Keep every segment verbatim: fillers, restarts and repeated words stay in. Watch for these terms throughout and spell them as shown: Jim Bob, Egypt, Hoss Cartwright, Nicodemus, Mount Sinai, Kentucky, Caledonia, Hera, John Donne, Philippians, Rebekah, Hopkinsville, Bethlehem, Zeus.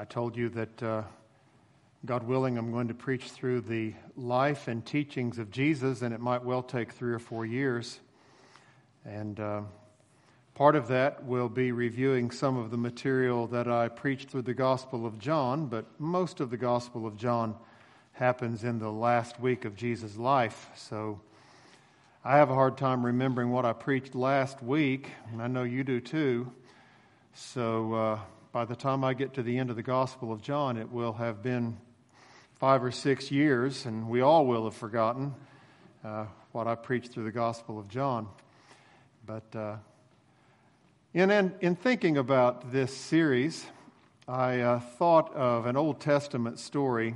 I told you that, uh, God willing, I'm going to preach through the life and teachings of Jesus, and it might well take three or four years. And uh, part of that will be reviewing some of the material that I preached through the Gospel of John, but most of the Gospel of John happens in the last week of Jesus' life. So I have a hard time remembering what I preached last week, and I know you do too. So uh, by the time I get to the end of the Gospel of John, it will have been five or six years, and we all will have forgotten uh, what I preached through the Gospel of John. But uh, in, in in thinking about this series, I uh, thought of an Old Testament story.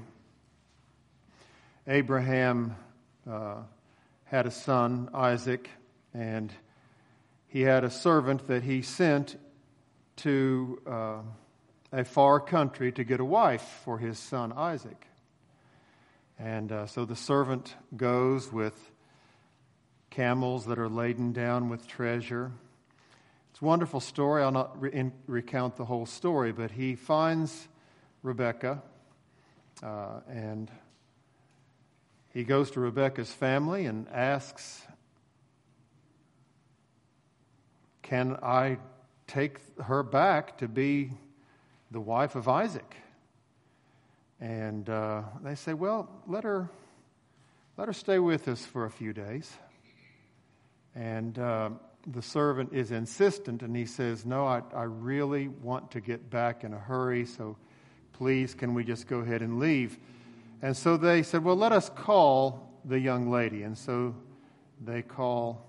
Abraham uh, had a son, Isaac, and he had a servant that he sent to uh, a far country to get a wife for his son, Isaac. And uh, so the servant goes with camels that are laden down with treasure. It's a wonderful story. I'll not re- in- recount the whole story, but he finds Rebekah, uh, and he goes to Rebekah's family and asks, "Can I take her back to be the wife of Isaac?" And uh, they say, "Well, let her let her stay with us for a few days." And uh, the servant is insistent, and he says, "No, I, I really want to get back in a hurry, so please, can we just go ahead and leave?" And so they said, "Well, let us call the young lady." And so they call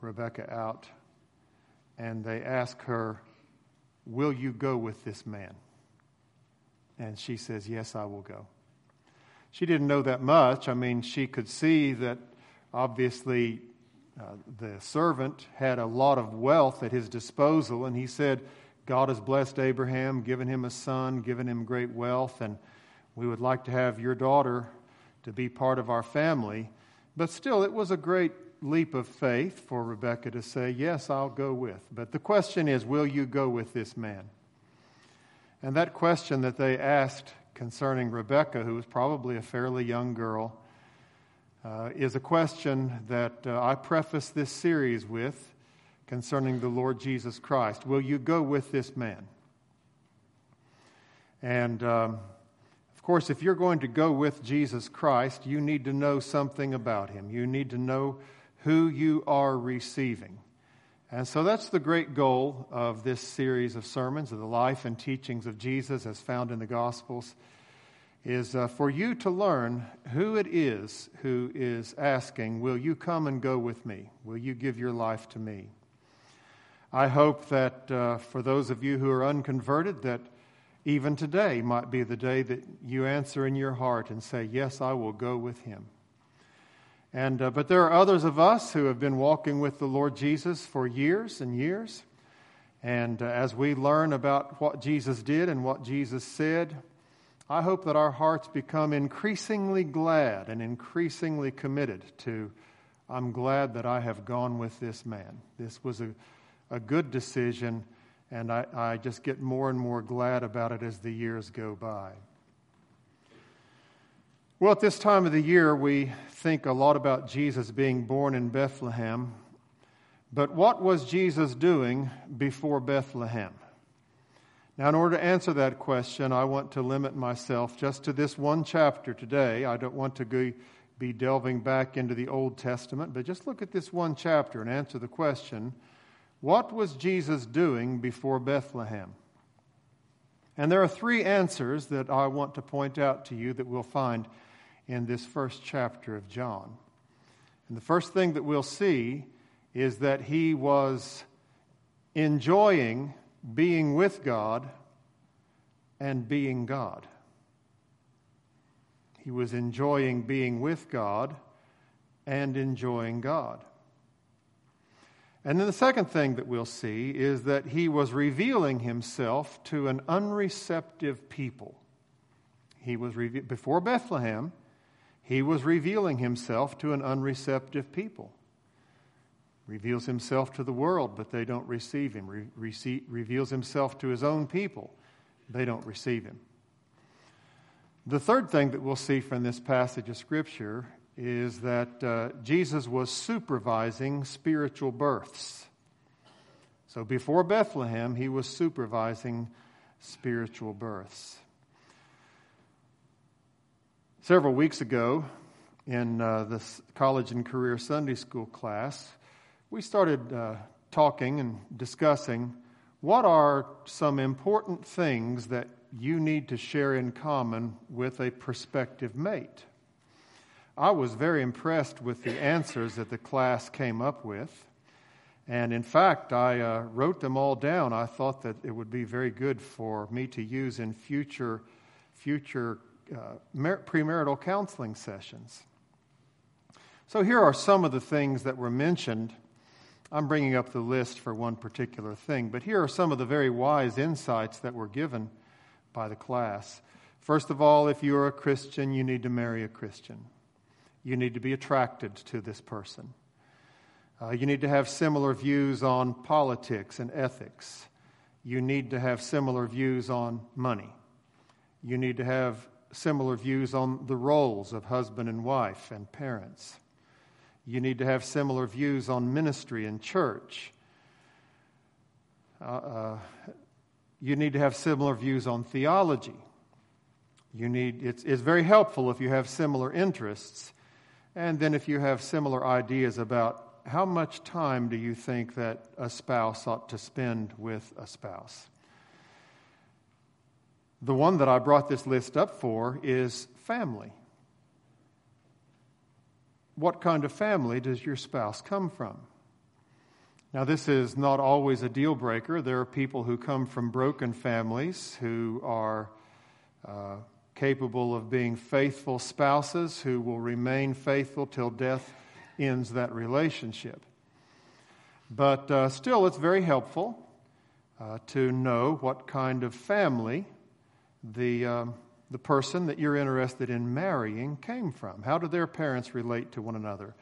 Rebekah out, and they ask her, "Will you go with this man?" And she says, "Yes, I will go." She didn't know that much. I mean, she could see that obviously uh, the servant had a lot of wealth at his disposal. And he said, "God has blessed Abraham, given him a son, given him great wealth, and we would like to have your daughter to be part of our family." But still, it was a great leap of faith for Rebekah to say, "Yes, I'll go with." But the question is, will you go with this man? And that question that they asked concerning Rebekah, who was probably a fairly young girl, uh, is a question that uh, I preface this series with concerning the Lord Jesus Christ. Will you go with this man? And um, of course, if you're going to go with Jesus Christ, you need to know something about him. You need to know who you are receiving. And so that's the great goal of this series of sermons, of the life and teachings of Jesus as found in the Gospels, is uh, for you to learn who it is who is asking, "Will you come and go with me? Will you give your life to me?" I hope that uh, for those of you who are unconverted, that even today might be the day that you answer in your heart and say, "Yes, I will go with him." And uh, but there are others of us who have been walking with the Lord Jesus for years and years. And uh, as we learn about what Jesus did and what Jesus said, I hope that our hearts become increasingly glad and increasingly committed to, "I'm glad that I have gone with this man. This was a, a good decision, and I, I just get more and more glad about it as the years go by." Well, at this time of the year, we think a lot about Jesus being born in Bethlehem, but what was Jesus doing before Bethlehem? Now, in order to answer that question, I want to limit myself just to this one chapter today. I don't want to be delving back into the Old Testament, but just look at this one chapter and answer the question, what was Jesus doing before Bethlehem? And there are three answers that I want to point out to you that we'll find in this first chapter of John. And the first thing that we'll see is that he was enjoying being with God and being God. He was enjoying being with God and enjoying God. And then the second thing that we'll see is that he was revealing himself to an unreceptive people. He was reve- before Bethlehem, he was revealing himself to an unreceptive people. Reveals himself to the world, but they don't receive him. Re- rece- reveals himself to his own people, they don't receive him. The third thing that we'll see from this passage of Scripture is that uh, Jesus was supervising spiritual births. So before Bethlehem, he was supervising spiritual births. Several weeks ago, in uh, this college and career Sunday school class, we started uh, talking and discussing what are some important things that you need to share in common with a prospective mate. I was very impressed with the answers that the class came up with. And in fact, I uh, wrote them all down. I thought that it would be very good for me to use in future future uh, mer- premarital counseling sessions. So here are some of the things that were mentioned. I'm bringing up the list for one particular thing, but here are some of the very wise insights that were given by the class. First of all, if you are a Christian, you need to marry a Christian. You need to be attracted to this person. Uh, you need to have similar views on politics and ethics. You need to have similar views on money. You need to have similar views on the roles of husband and wife and parents. You need to have similar views on ministry and church. Uh, uh, You need to have similar views on theology. You need it's, it's very helpful if you have similar interests. And then if you have similar ideas about how much time do you think that a spouse ought to spend with a spouse. The one that I brought this list up for is family. What kind of family does your spouse come from? Now, this is not always a deal breaker. There are people who come from broken families who are uh, capable of being faithful spouses who will remain faithful till death ends that relationship. But uh, still, it's very helpful uh, to know what kind of family the um, the person that you're interested in marrying came from. How do their parents relate to one another?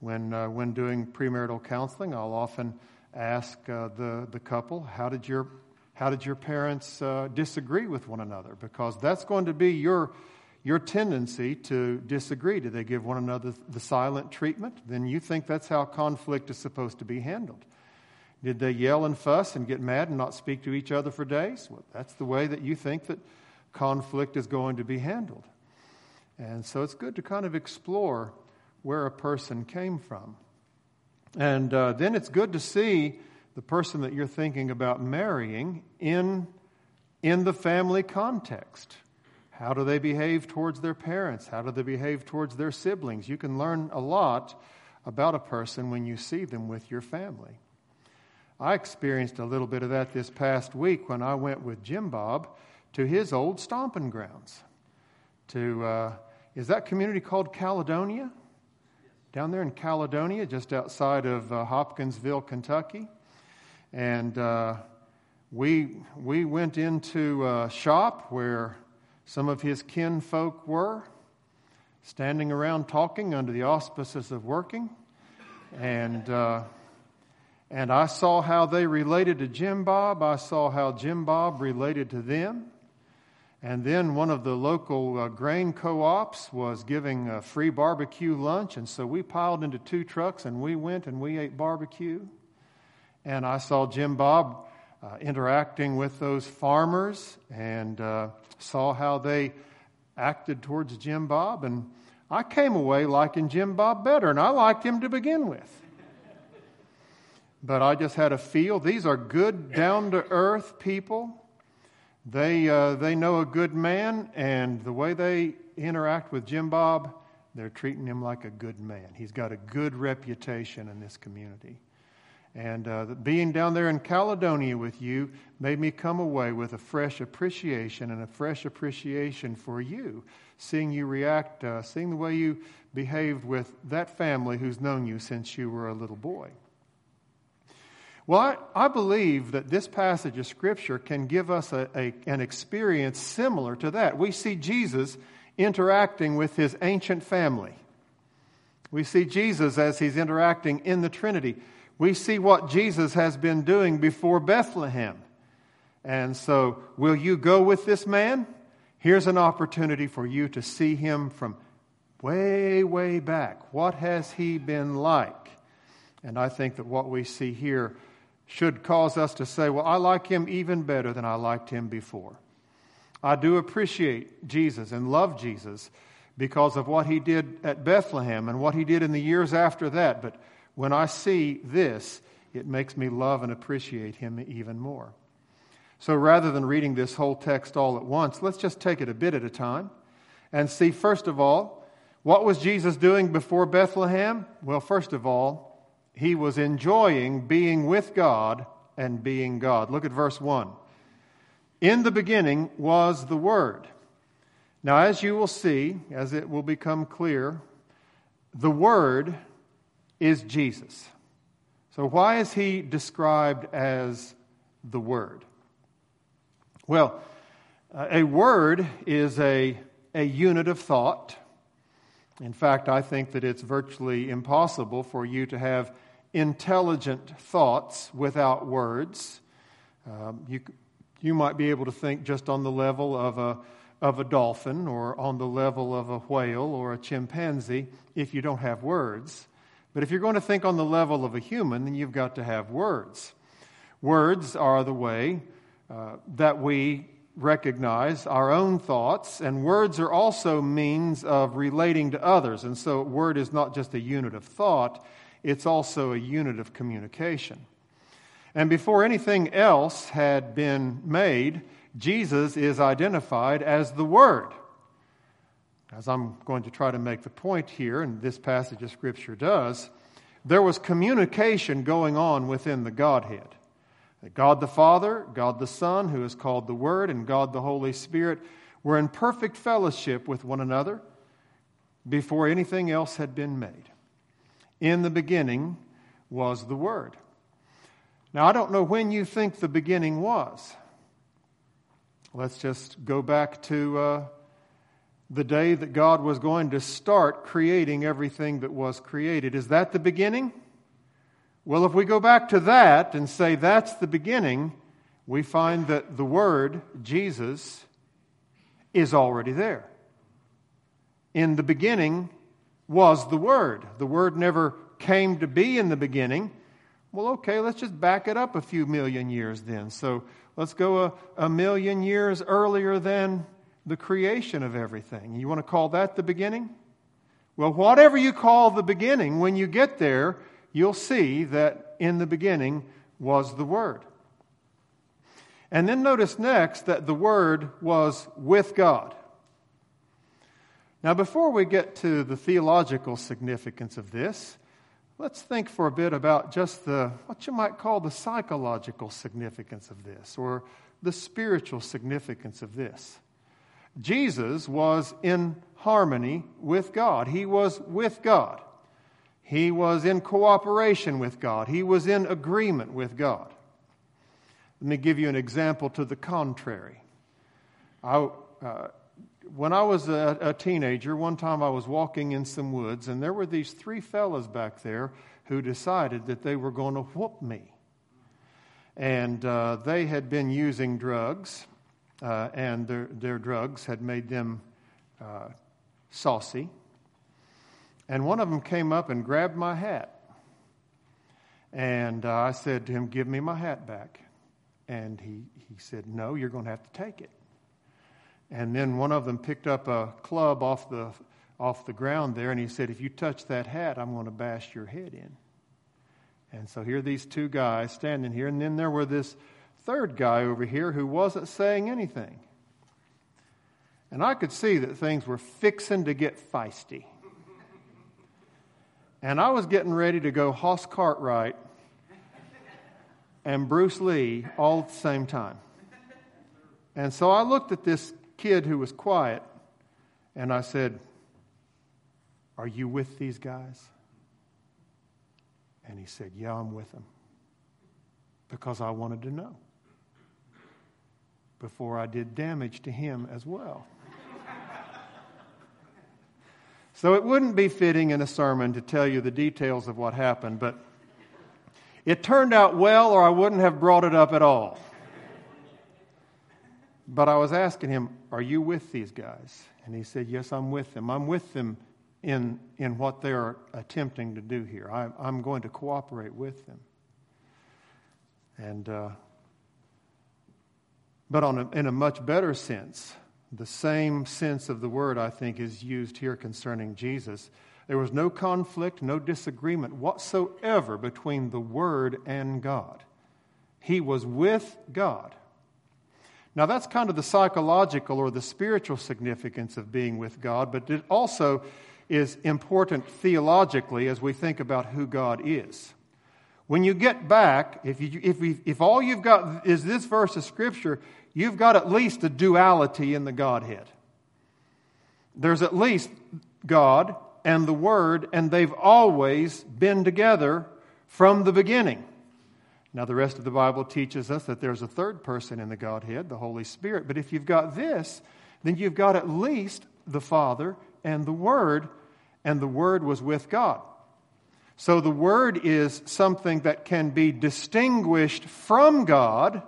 When uh, when doing premarital counseling, I'll often ask uh, the the couple, "How did your how did your parents uh, disagree with one another?" Because that's going to be your your tendency to disagree. Do they give one another the silent treatment? Then you think that's how conflict is supposed to be handled. Did they yell and fuss and get mad and not speak to each other for days? Well, that's the way that you think that conflict is going to be handled. And so it's good to kind of explore where a person came from. And uh, then it's good to see the person that you're thinking about marrying in, in the family context. How do they behave towards their parents? How do they behave towards their siblings? You can learn a lot about a person when you see them with your family. I experienced a little bit of that this past week when I went with Jim Bob to his old stomping grounds. To uh, is that community called Caledonia? Down there in Caledonia, just outside of uh, Hopkinsville, Kentucky. And uh, we we went into a shop where some of his kinfolk were, standing around talking under the auspices of working. And, uh, and I saw how they related to Jim Bob. I saw how Jim Bob related to them. And then one of the local uh, grain co-ops was giving a free barbecue lunch. And so we piled into two trucks and we went and we ate barbecue. And I saw Jim Bob uh, interacting with those farmers and uh, saw how they acted towards Jim Bob. And I came away liking Jim Bob better, and I liked him to begin with. But I just had a feel. These are good, down-to-earth people. They uh, they know a good man, and the way they interact with Jim Bob, they're treating him like a good man. He's got a good reputation in this community. And uh, being down there in Caledonia with you made me come away with a fresh appreciation and a fresh appreciation for you, seeing you react, uh, seeing the way you behaved with that family who's known you since you were a little boy. Well, I, I believe that this passage of Scripture can give us a, a, an experience similar to that. We see Jesus interacting with his ancient family. We see Jesus as he's interacting in the Trinity. We see what Jesus has been doing before Bethlehem And so, will you go with this man? Here's an opportunity for you to see him from way, way back. What has he been like? And I think that what we see here should cause us to say, well, I like him even better than I liked him before. I do appreciate Jesus and love Jesus because of what he did at Bethlehem and what he did in the years after that. But when I see this, it makes me love and appreciate him even more. So rather than reading this whole text all at once, let's just take it a bit at a time and see, first of all, what was Jesus doing before Bethlehem? Well, first of all, he was enjoying being with God and being God. Look at verse one. In the beginning was the Word. Now, as you will see, as it will become clear, the Word is Jesus. So why is he described as the Word? Well, a word is a, a unit of thought. In fact, I think that it's virtually impossible for you to have intelligent thoughts without words. Um, you you might be able to think just on the level of a of a dolphin or on the level of a whale or a chimpanzee if you don't have words. But if you're going to think on the level of a human, then you've got to have words. Words are the way Uh, that we recognize our own thoughts, and words are also means of relating to others. And so word is not just a unit of thought, it's also a unit of communication. And before anything else had been made, Jesus is identified as the Word. As I'm going to try to make the point here, and this passage of Scripture does, there was communication going on within the Godhead. God the Father, God the Son, who is called the Word, and God the Holy Spirit were in perfect fellowship with one another before anything else had been made. In the beginning was the Word. Now, I don't know when you think the beginning was. Let's just go back to uh, the day that God was going to start creating everything that was created. Is that the beginning? Well, if we go back to that and say that's the beginning, we find that the Word, Jesus, is already there. In the beginning was the Word. The Word never came to be in the beginning. Well, okay, let's just back it up a few million years then. So let's go a, a million years earlier than the creation of everything. You want to call that the beginning? Well, whatever you call the beginning, when you get there, you'll see that in the beginning was the Word. And then notice next that the Word was with God. Now, before we get to the theological significance of this, let's think for a bit about just the, what you might call the psychological significance of this, or the spiritual significance of this. Jesus was in harmony with God. He was with God. He was in cooperation with God. He was in agreement with God. Let me give you an example to the contrary. I, uh, when I was a, a teenager, one time I was walking in some woods, and there were these three fellas back there who decided that they were going to whoop me. And uh, they had been using drugs, uh, and their, their drugs had made them uh, saucy. And one of them came up and grabbed my hat. And uh, I said to him, give me my hat back. And he, he said, no, you're going to have to take it. And then one of them picked up a club off the off the ground there, and he said, if you touch that hat, I'm going to bash your head in. And so here are these two guys standing here, and then there were this third guy over here who wasn't saying anything. And I could see that things were fixing to get feisty. And I was getting ready to go Hoss Cartwright and Bruce Lee all at the same time. And so I looked at this kid who was quiet, and I said, are you with these guys? And he said, yeah, I'm with them. Because I wanted to know before I did damage to him as well. So it wouldn't be fitting in a sermon to tell you the details of what happened, but it turned out well, or I wouldn't have brought it up at all. But I was asking him, are you with these guys? And he said, yes, I'm with them. I'm with them in in what they are attempting to do here. I, I'm going to cooperate with them. And uh, but on a, in a much better sense, the same sense of the word, I think, is used here concerning Jesus. There was no conflict, no disagreement whatsoever between the Word and God. He was with God. Now, that's kind of the psychological or the spiritual significance of being with God, but it also is important theologically as we think about who God is. When you get back, if you, if we, if all you've got is this verse of Scripture, you've got at least a duality in the Godhead. There's at least God and the Word, and they've always been together from the beginning. Now, the rest of the Bible teaches us that there's a third person in the Godhead, the Holy Spirit. But if you've got this, then you've got at least the Father and the Word, and the Word was with God. So the Word is something that can be distinguished from God,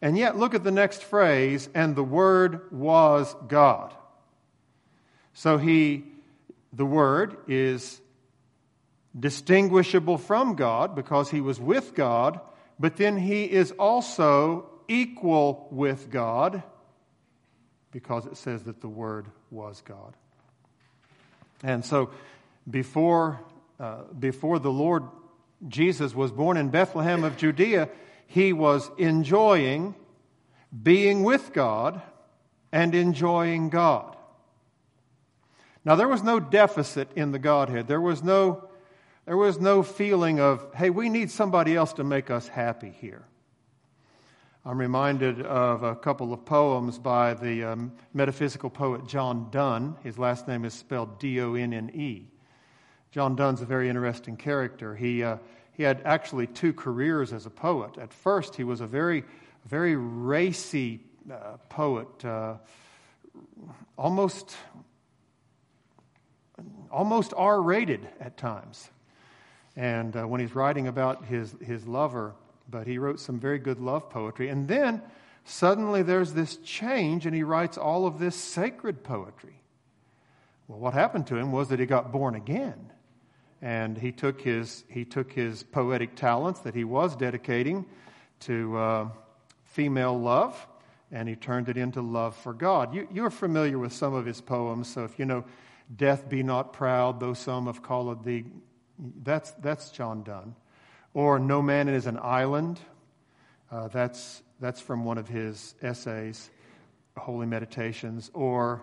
and yet look at the next phrase, and the Word was God. So he, the Word is distinguishable from God because he was with God, but then he is also equal with God because it says that the Word was God. And so before uh, before the Lord Jesus was born in Bethlehem of Judea, he was enjoying being with God and enjoying God. Now, there was no deficit in the Godhead. There was no there was no feeling of, hey, we need somebody else to make us happy here. I'm reminded of a couple of poems by the um, metaphysical poet John Donne. His last name is spelled D O N N E. John Donne's a very interesting character. He uh, he had actually two careers as a poet. At first, he was a very, very racy uh, poet, uh, almost... almost R-rated at times, and uh, when he's writing about his, his lover, but he wrote some very good love poetry. And then suddenly there's this change, and he writes all of this sacred poetry. Well, what happened to him was that he got born again, and he took his he took his poetic talents that he was dedicating to uh, female love, and he turned it into love for God. You, you're familiar with some of his poems, so if you know. Death be not proud, though some have called thee. That's that's John Donne, or No Man is an Island. Uh, that's that's from one of his essays, Holy Meditations. Or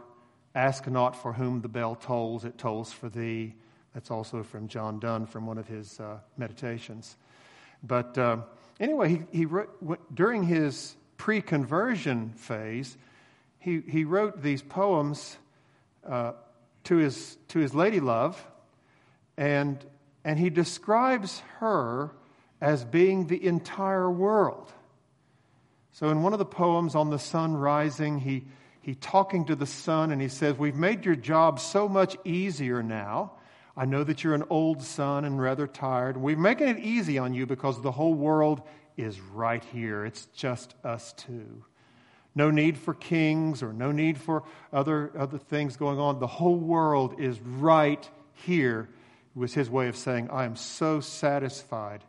Ask Not for Whom the Bell Tolls; It Tolls for Thee. That's also from John Donne, from one of his uh, meditations. But uh, anyway, he he wrote, during his pre-conversion phase, he he wrote these poems. Uh, To his to his lady love, and and he describes her as being the entire world. So in one of the poems on the sun rising, he he talking to the sun, and he says, "We've made your job so much easier now. I know that you're an old sun and rather tired. We're making it easy on you because the whole world is right here. It's just us two. No need for kings or no need for other, other things going on. The whole world is right here," was his way of saying, "I am so satisfied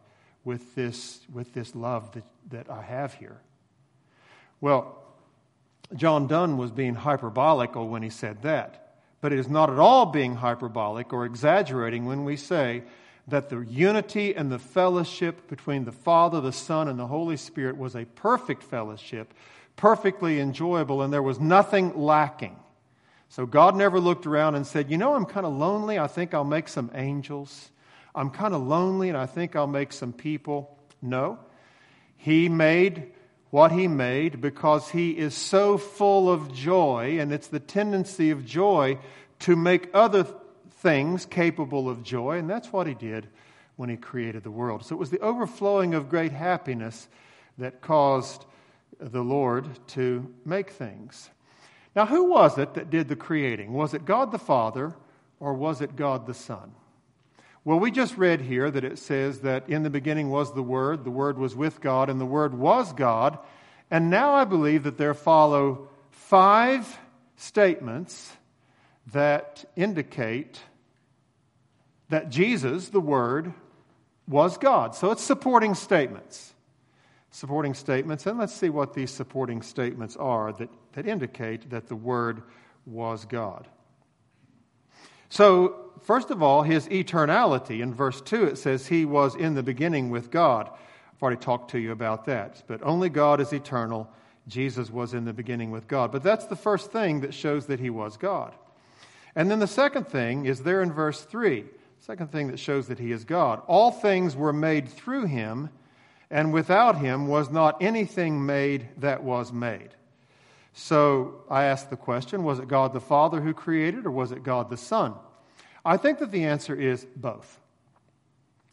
with this, with this love that, that I have here." Well, John Donne was being hyperbolical when he said that, but it is not at all being hyperbolic or exaggerating when we say that the unity and the fellowship between the Father, the Son, and the Holy Spirit was a perfect fellowship, perfectly enjoyable, and there was nothing lacking. So God never looked around and said, "You know, I'm kind of lonely. I think I'll make some angels. I'm kind of lonely, and I think I'll make some people." No. He made what he made because he is so full of joy, and it's the tendency of joy to make other things capable of joy, and that's what he did when he created the world. So it was the overflowing of great happiness that caused the Lord to make things. Now, who was it that did the creating? Was it God the Father, or was it God the Son? Well, we just read here that it says that in the beginning was the Word, the Word was with God, and the Word was God, And now I believe that there follow five statements that indicate that Jesus, the Word, was God. So it's supporting statements. Supporting statements, and let's see what these supporting statements are that, that indicate that the Word was God. So, first of all, His eternality. In verse two it says, He was in the beginning with God. I've already talked to you about that. But only God is eternal. Jesus was in the beginning with God. But that's the first thing that shows that He was God. And then the second thing is there in verse three. Second thing that shows that He is God. All things were made through Him, and without Him was not anything made that was made. So I asked the question, was it God the Father who created, or was it God the Son? I think that the answer is both.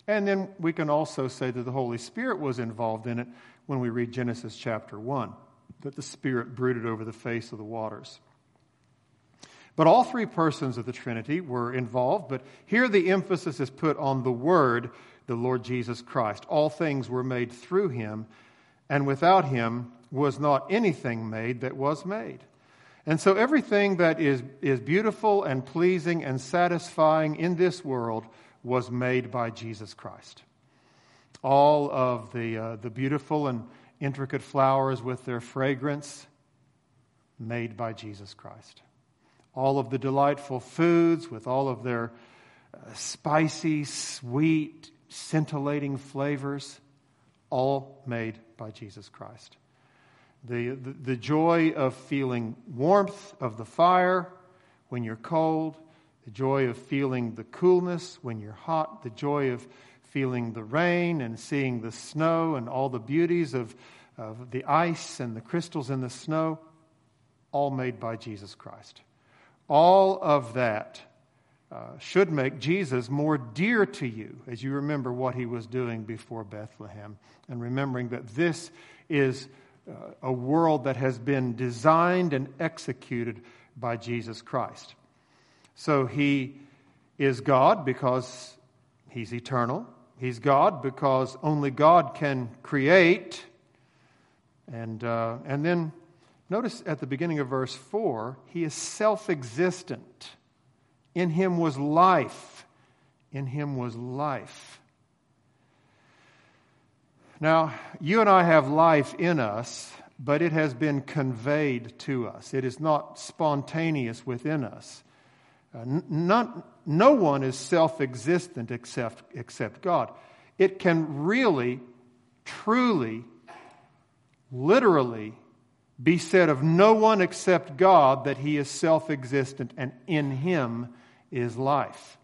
And then we can also say that the Holy Spirit was involved in it when we read Genesis chapter one, that the Spirit brooded over the face of the waters. But all three persons of the Trinity were involved, but here the emphasis is put on the Word, the Lord Jesus Christ. All things were made through Him, and without Him was not anything made that was made. And so everything that is, is beautiful and pleasing and satisfying in this world was made by Jesus Christ. All of the, uh, the beautiful and intricate flowers with their fragrance, made by Jesus Christ. All of the delightful foods with all of their uh, spicy, sweet, scintillating flavors, all made by Jesus Christ. The, the the joy of feeling warmth of the fire when you're cold, the joy of feeling the coolness when you're hot, the joy of feeling the rain and seeing the snow and all the beauties of, of the ice and the crystals in the snow, all made by Jesus Christ. All of that uh, should make Jesus more dear to you as you remember what He was doing before Bethlehem, and remembering that this is uh, a world that has been designed and executed by Jesus Christ. So He is God because He's eternal. He's God because only God can create. And uh, and then... Notice at the beginning of verse four, He is self-existent. In Him was life. In Him was life. Now, you and I have life in us, but it has been conveyed to us. It is not spontaneous within us. Uh, n- not, no one is self-existent except, except God. It can really, truly, literally be said of no one except God that He is self-existent, and in Him is life.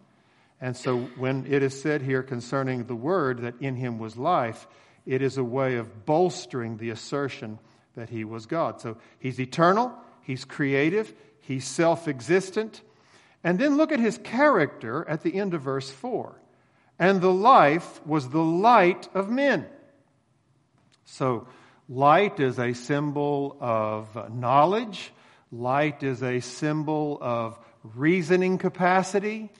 And so when it is said here concerning the Word that in Him was life, it is a way of bolstering the assertion that He was God. So He's eternal, He's creative, He's self-existent. And then look at His character at the end of verse four. And the life was the light of men. So light is a symbol of knowledge. Light is a symbol of reasoning capacity.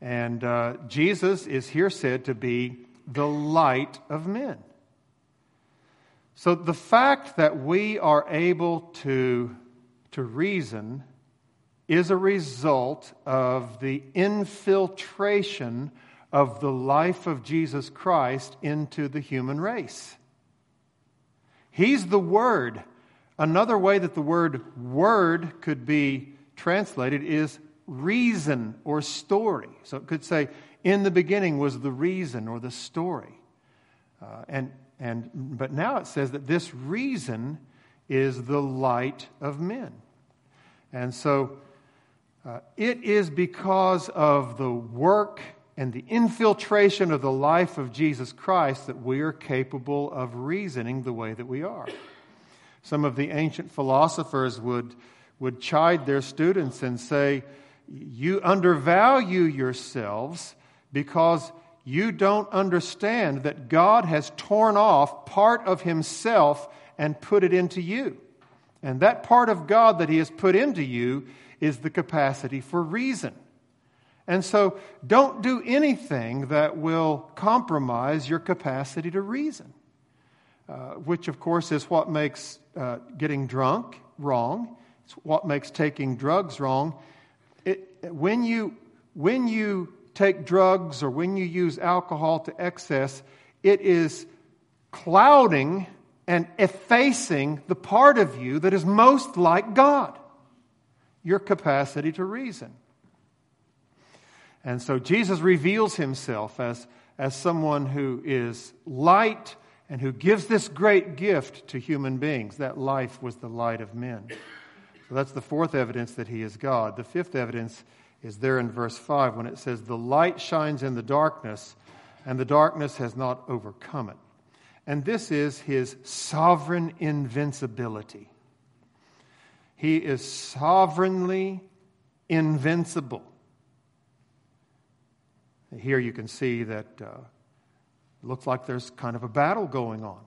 And uh, Jesus is here said to be the light of men. So the fact that we are able to, to reason is a result of the infiltration of the life of Jesus Christ into the human race. He's the Word. Another way that the word word could be translated is reason or story. So it could say, in the beginning was the reason or the story. Uh, and and but now it says that this reason is the light of men. And so uh, it is because of the work and the infiltration of the life of Jesus Christ that we are capable of reasoning the way that we are. Some of the ancient philosophers would, would chide their students and say, you undervalue yourselves because you don't understand that God has torn off part of Himself and put it into you. And that part of God that He has put into you is the capacity for reason. And so don't do anything that will compromise your capacity to reason. uh, which of course is what makes uh, getting drunk wrong. It's what makes taking drugs wrong. It, when you when you take drugs or when you use alcohol to excess, it is clouding and effacing the part of you that is most like God, your capacity to reason. And so Jesus reveals himself as, as someone who is light and who gives this great gift to human beings. That life was the light of men. So that's the fourth evidence that he is God. The fifth evidence is there in verse five when it says, "The light shines in the darkness, and the darkness has not overcome it." And this is his sovereign invincibility. He is sovereignly invincible. Here you can see that it uh, looks like there's kind of a battle going on.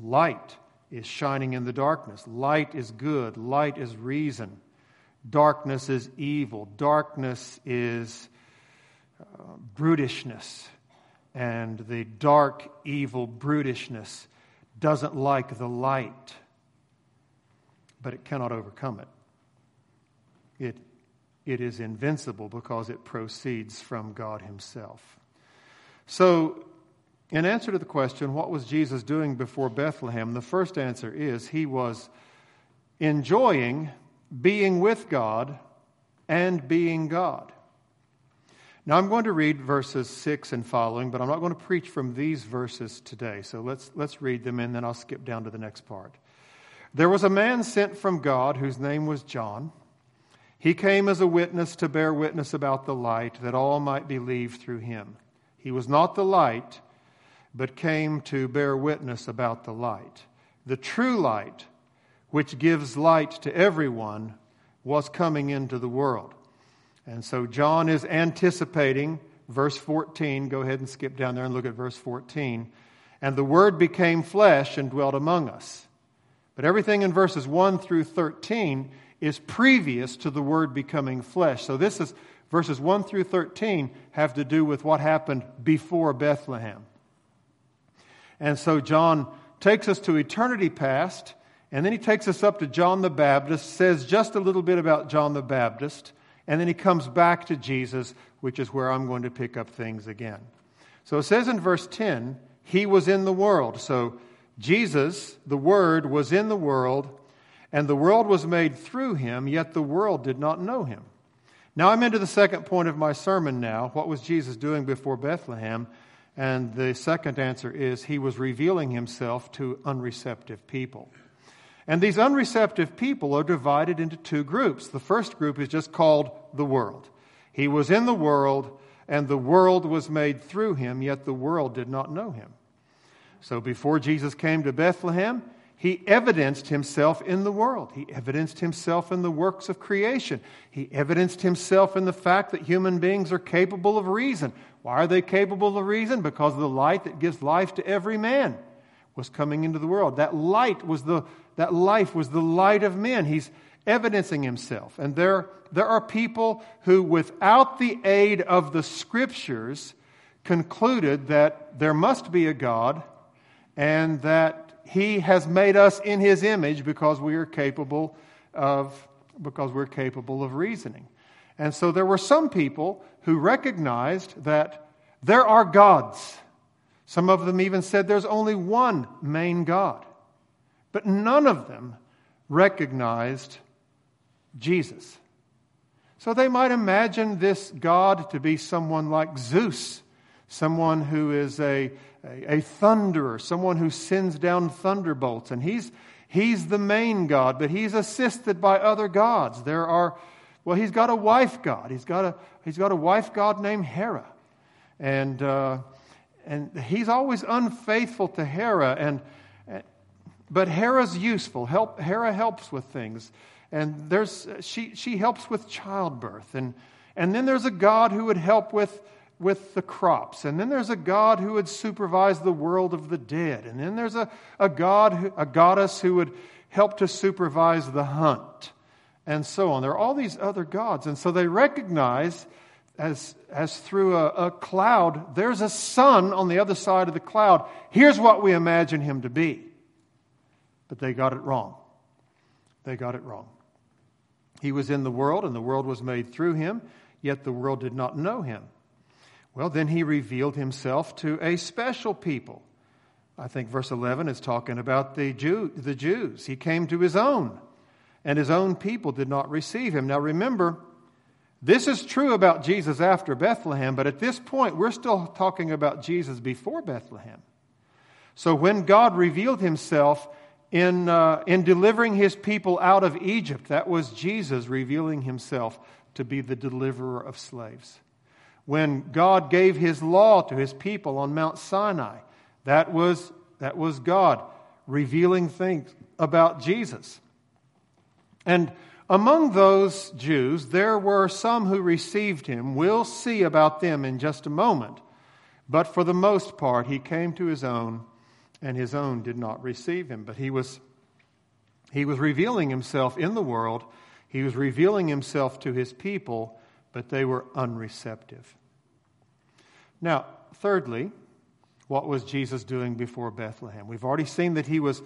Light is shining in the darkness. Light is good. Light is reason. Darkness is evil. Darkness is uh, brutishness. And the dark, evil brutishness doesn't like the light, but it cannot overcome it. It It is invincible because it proceeds from God himself. So, in answer to the question, what was Jesus doing before Bethlehem? The first answer is he was enjoying being with God and being God. Now, I'm going to read verses six and following, but I'm not going to preach from these verses today. So let's, let's read them, and then I'll skip down to the next part. "There was a man sent from God whose name was John. He came as a witness to bear witness about the light, that all might believe through him. He was not the light, but came to bear witness about the light. The true light, which gives light to everyone, was coming into the world." And so John is anticipating verse fourteen. Go ahead and skip down there and look at verse fourteen. "And the Word became flesh and dwelt among us." But everything in verses one through thirteen is previous to the Word becoming flesh. So this is, verses one through thirteen have to do with what happened before Bethlehem. And so John takes us to eternity past, and then he takes us up to John the Baptist, says just a little bit about John the Baptist, and then he comes back to Jesus, which is where I'm going to pick up things again. So it says in verse ten, "He was in the world." So Jesus, the Word, was in the world, "and the world was made through him, yet the world did not know him." Now I'm into the second point of my sermon now. What was Jesus doing before Bethlehem? And the second answer is he was revealing himself to unreceptive people. And these unreceptive people are divided into two groups. The first group is just called the world. "He was in the world, and the world was made through him, yet the world did not know him." So before Jesus came to Bethlehem, he evidenced himself in the world. He evidenced himself in the works of creation. He evidenced himself in the fact that human beings are capable of reason. Why are they capable of reason? Because the light that gives life to every man was coming into the world. That light was the that life was the light of men. He's evidencing himself. And there, there are people who, without the aid of the Scriptures, concluded that there must be a God and that He has made us in His image because we are capable of because we're capable of reasoning. And so there were some people who recognized that there are gods. Some of them even said there's only one main God. But none of them recognized Jesus. So they might imagine this God to be someone like Zeus, someone who is a A, a thunderer, someone who sends down thunderbolts. And he's he's the main God, but he's assisted by other gods. There are, well, he's got a wife god. He's got a he's got a wife god named Hera, and uh, and he's always unfaithful to Hera. And, and but Hera's useful. Help Hera helps with things, and there's she she helps with childbirth, and and then there's a god who would help with. with the crops. And then there's a god who would supervise the world of the dead. And then there's a, a god, who, a goddess who would help to supervise the hunt, and so on. There are all these other gods. And so they recognize as, as through a, a cloud, there's a sun on the other side of the cloud. Here's what we imagine him to be. But they got it wrong. They got it wrong. He was in the world, and the world was made through him, yet the world did not know him. Well, then he revealed himself to a special people. I think verse eleven is talking about the Jew, the Jews. He came to his own, and his own people did not receive him. Now remember, this is true about Jesus after Bethlehem, but at this point, we're still talking about Jesus before Bethlehem. So when God revealed himself in uh, in delivering his people out of Egypt, that was Jesus revealing himself to be the deliverer of slaves. When God gave his law to his people on Mount Sinai, that was, that was God revealing things about Jesus. And among those Jews, there were some who received him. We'll see about them in just a moment. But for the most part, he came to his own, and his own did not receive him. But he was, he was revealing himself in the world. He was revealing himself to his people, but they were unreceptive. Now, thirdly, what was Jesus doing before Bethlehem? We've already seen that he was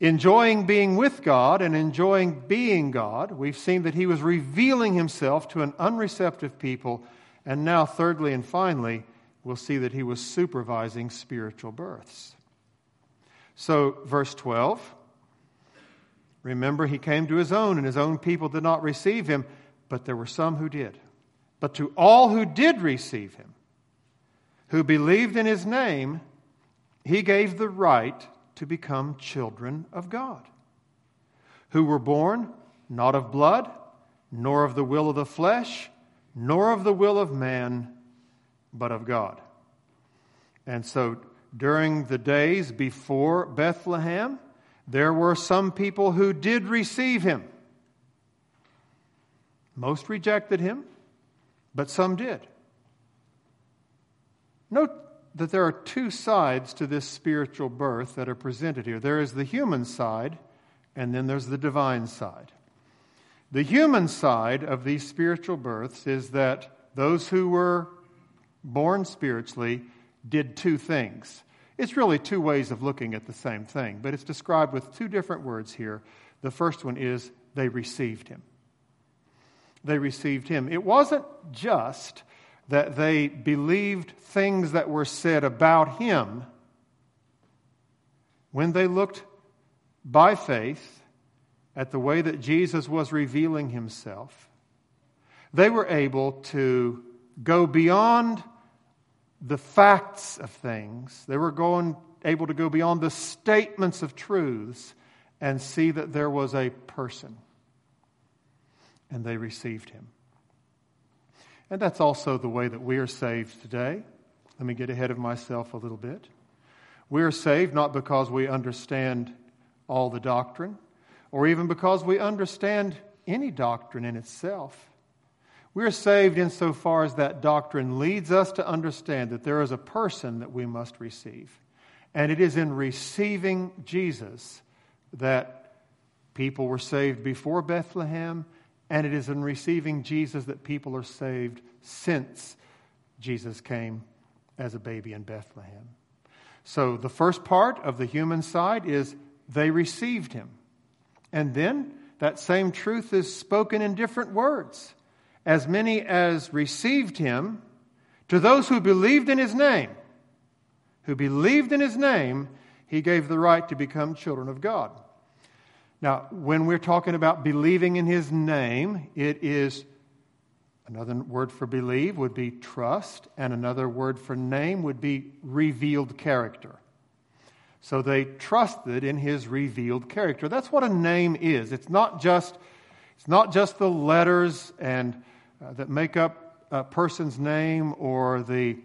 enjoying being with God and enjoying being God. We've seen that he was revealing himself to an unreceptive people. And now, thirdly and finally, we'll see that he was supervising spiritual births. So, verse twelve, remember, he came to his own, and his own people did not receive him, but there were some who did. But to all who did receive him, who believed in his name, he gave the right to become children of God, who were born not of blood, nor of the will of the flesh, nor of the will of man, but of God. And so during the days before Bethlehem, there were some people who did receive him. Most rejected him, but some did. Note that there are two sides to this spiritual birth that are presented here. There is the human side, and then there's the divine side. The human side of these spiritual births is that those who were born spiritually did two things. It's really two ways of looking at the same thing, but it's described with two different words here. The first one is they received him. They received him. It wasn't just that they believed things that were said about him. When they looked by faith at the way that Jesus was revealing himself, they were able to go beyond the facts of things. They were going, able to go beyond the statements of truths and see that there was a person. And they received him. And that's also the way that we are saved today. Let me get ahead of myself a little bit. We are saved not because we understand all the doctrine, or even because we understand any doctrine in itself. We are saved insofar as that doctrine leads us to understand that there is a person that we must receive. And it is in receiving Jesus that people were saved before Bethlehem, and it is in receiving Jesus that people are saved since Jesus came as a baby in Bethlehem. So the first part of the human side is they received him. And then that same truth is spoken in different words. As many as received him, to those who believed in his name, who believed in his name, he gave the right to become children of God. Now, when we're talking about believing in his name, it is, another word for believe would be trust, and another word for name would be revealed character. So they trusted in his revealed character. That's what a name is. It's not just, it's not just the letters and uh, that make up a person's name, or the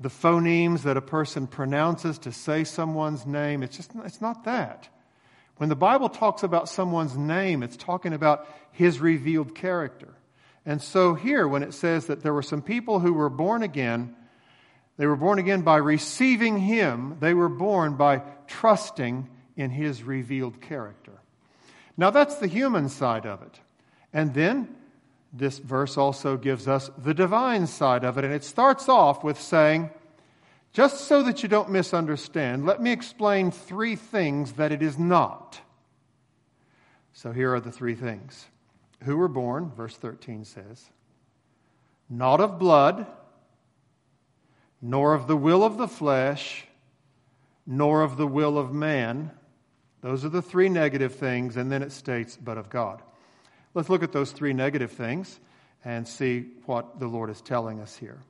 the phonemes that a person pronounces to say someone's name. It's just it's not that. When the Bible talks about someone's name, it's talking about his revealed character. And so here, when it says that there were some people who were born again, they were born again by receiving him. They were born by trusting in his revealed character. Now, that's the human side of it. And then this verse also gives us the divine side of it. And it starts off with saying, Just so that you don't misunderstand, let me explain three things that it is not. So here are the three things. Who were born, verse thirteen says, not of blood, nor of the will of the flesh, nor of the will of man. Those are the three negative things, and then it states, but of God. Let's look at those three negative things and see what the Lord is telling us here.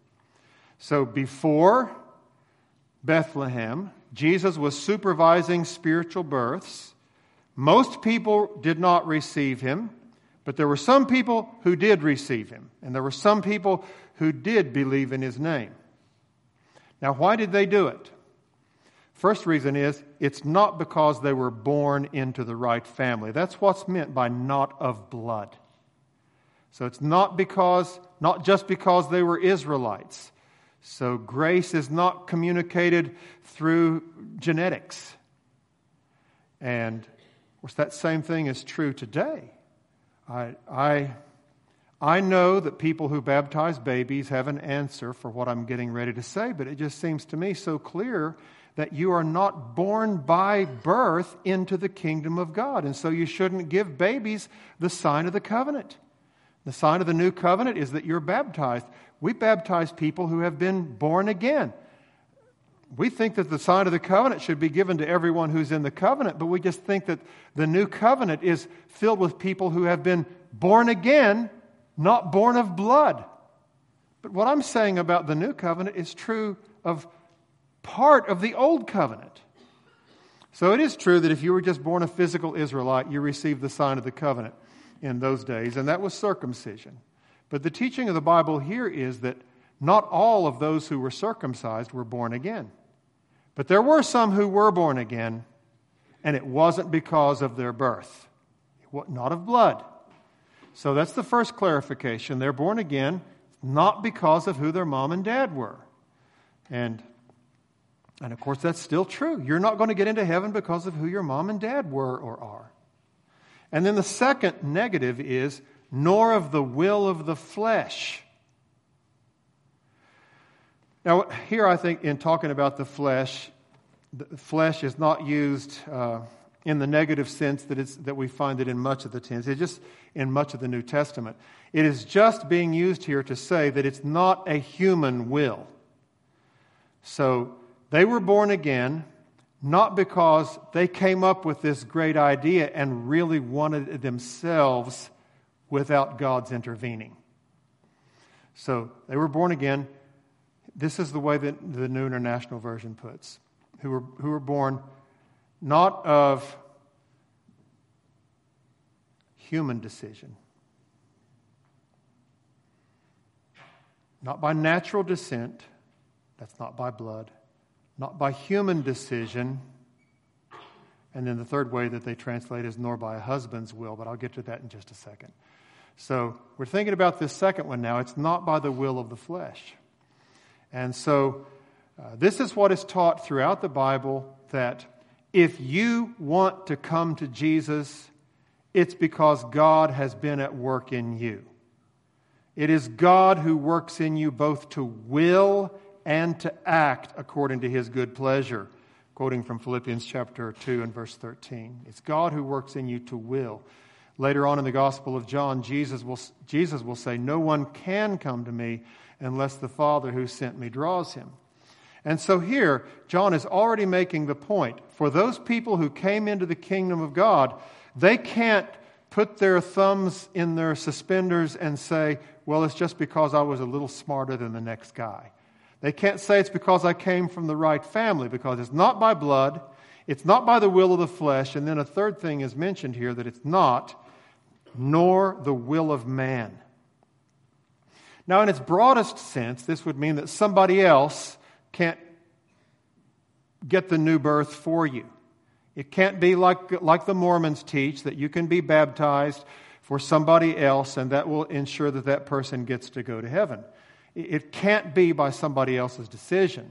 So before Bethlehem, Jesus was supervising spiritual births. Most people did not receive him, but there were some people who did receive him, and there were some people who did believe in his name. Now, why did they do it? First reason is, it's not because they were born into the right family. That's what's meant by not of blood. So it's not because, not just because they were Israelites. So grace is not communicated through genetics. And of course, that same thing is true today. I, I, I know that people who baptize babies have an answer for what I'm getting ready to say, but it just seems to me so clear that you are not born by birth into the kingdom of God. And so you shouldn't give babies the sign of the covenant. The sign of the new covenant is that you're baptized. We baptize people who have been born again. We think that the sign of the covenant should be given to everyone who's in the covenant, but we just think that the new covenant is filled with people who have been born again, not born of blood. But what I'm saying about the new covenant is true of part of the old covenant. So it is true that if you were just born a physical Israelite, you received the sign of the covenant in those days, and that was circumcision. But the teaching of the Bible here is that not all of those who were circumcised were born again. But there were some who were born again, and it wasn't because of their birth. It was not of blood. So that's the first clarification. They're born again not because of who their mom and dad were. And And of course, that's still true. You're not going to get into heaven because of who your mom and dad were or are. And then the second negative is, nor of the will of the flesh. Now, here I think in talking about the flesh, the flesh is not used uh, in the negative sense that it's, that we find it in much of the tense. It's just in much of the New Testament. It is just being used here to say that it's not a human will. So they were born again, not because they came up with this great idea and really wanted it themselves without God's intervening. So they were born again. This is the way that the New International Version puts. Who were, who were born not of human decision. Not by natural descent. That's not by blood. Not by human decision. And then the third way that they translate is nor by a husband's will, but I'll get to that in just a second. So we're thinking about this second one now. It's not by the will of the flesh. And so uh, this is what is taught throughout the Bible, that if you want to come to Jesus, it's because God has been at work in you. It is God who works in you both to will and to act according to his good pleasure. Quoting from Philippians chapter two and verse thirteen. It's God who works in you to will. Later on in the Gospel of John, Jesus will, Jesus will say, no one can come to me unless the Father who sent me draws him. And so here, John is already making the point. For those people who came into the kingdom of God, they can't put their thumbs in their suspenders and say, well, it's just because I was a little smarter than the next guy. They can't say it's because I came from the right family, because it's not by blood, it's not by the will of the flesh, and then a third thing is mentioned here, that it's not, nor the will of man. Now, in its broadest sense, this would mean that somebody else can't get the new birth for you. It can't be like, like the Mormons teach, that you can be baptized for somebody else, and that will ensure that that person gets to go to heaven. It can't be by somebody else's decision.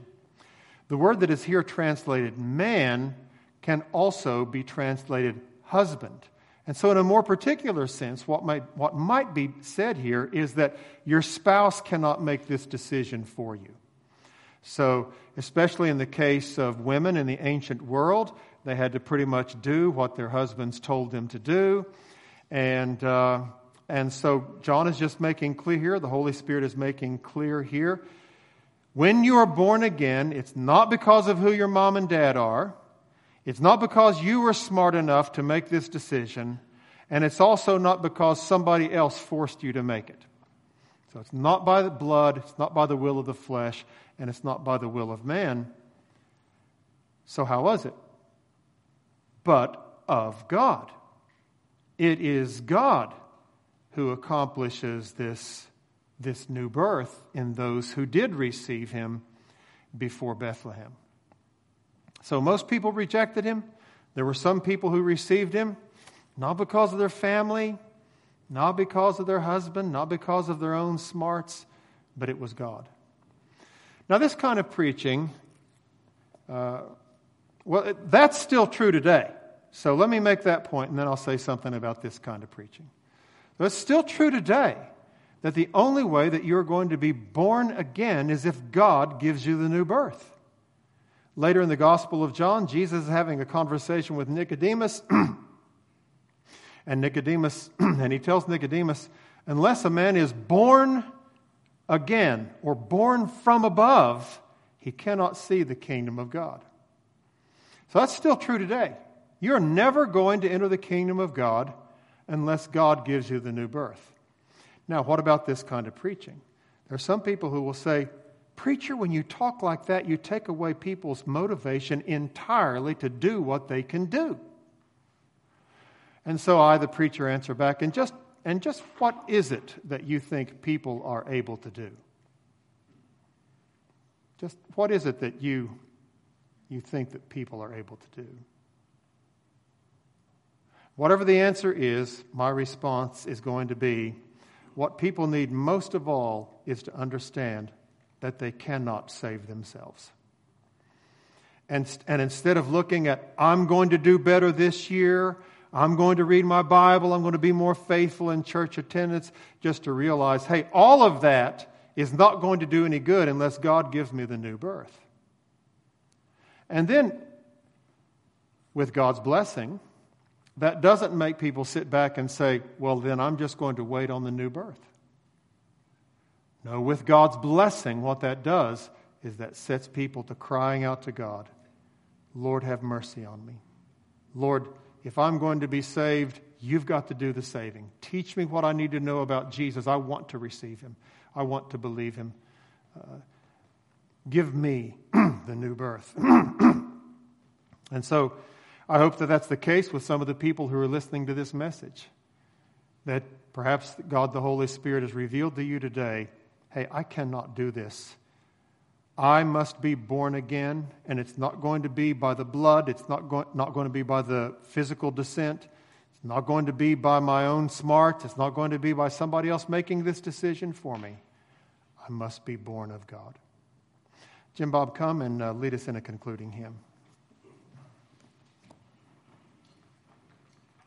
The word that is here translated man can also be translated husband. And so in a more particular sense, what might, what might be said here is that your spouse cannot make this decision for you. So especially in the case of women in the ancient world, they had to pretty much do what their husbands told them to do. And uh, and so John is just making clear here, the Holy Spirit is making clear here, when you are born again, it's not because of who your mom and dad are. It's not because you were smart enough to make this decision. And it's also not because somebody else forced you to make it. So it's not by the blood, it's not by the will of the flesh, and it's not by the will of man. So how was it? But of God. It is God who accomplishes this, this new birth in those who did receive him before Bethlehem. So most people rejected him. There were some people who received him, not because of their family, not because of their husband, not because of their own smarts, but it was God. Now, this kind of preaching, uh, well, that's still true today. So let me make that point, and then I'll say something about this kind of preaching. So it's still true today that the only way that you're going to be born again is if God gives you the new birth. Later in the Gospel of John, Jesus is having a conversation with Nicodemus, and Nicodemus, and he tells Nicodemus, unless a man is born again or born from above, he cannot see the kingdom of God. So that's still true today. You're never going to enter the kingdom of God unless God gives you the new birth. Now, what about this kind of preaching? There are some people who will say, preacher, when you talk like that, you take away people's motivation entirely to do what they can do. And so I, the preacher, answer back, and just and just what is it that you think people are able to do? Just what is it that you you think that people are able to do? Whatever the answer is, my response is going to be, what people need most of all is to understand that they cannot save themselves. And, and instead of looking at, I'm going to do better this year, I'm going to read my Bible, I'm going to be more faithful in church attendance, just to realize, hey, all of that is not going to do any good unless God gives me the new birth. And then, with God's blessing, that doesn't make people sit back and say, well, then I'm just going to wait on the new birth. No, with God's blessing, what that does is that sets people to crying out to God, Lord, have mercy on me. Lord, if I'm going to be saved, you've got to do the saving. Teach me what I need to know about Jesus. I want to receive him. I want to believe him. Uh, give me the new birth. And so I hope that that's the case with some of the people who are listening to this message. That perhaps God the Holy Spirit has revealed to you today, hey, I cannot do this. I must be born again, and it's not going to be by the blood. It's not, go- not going to be by the physical descent. It's not going to be by my own smarts. It's not going to be by somebody else making this decision for me. I must be born of God. Jim Bob, come and uh, lead us in a concluding hymn.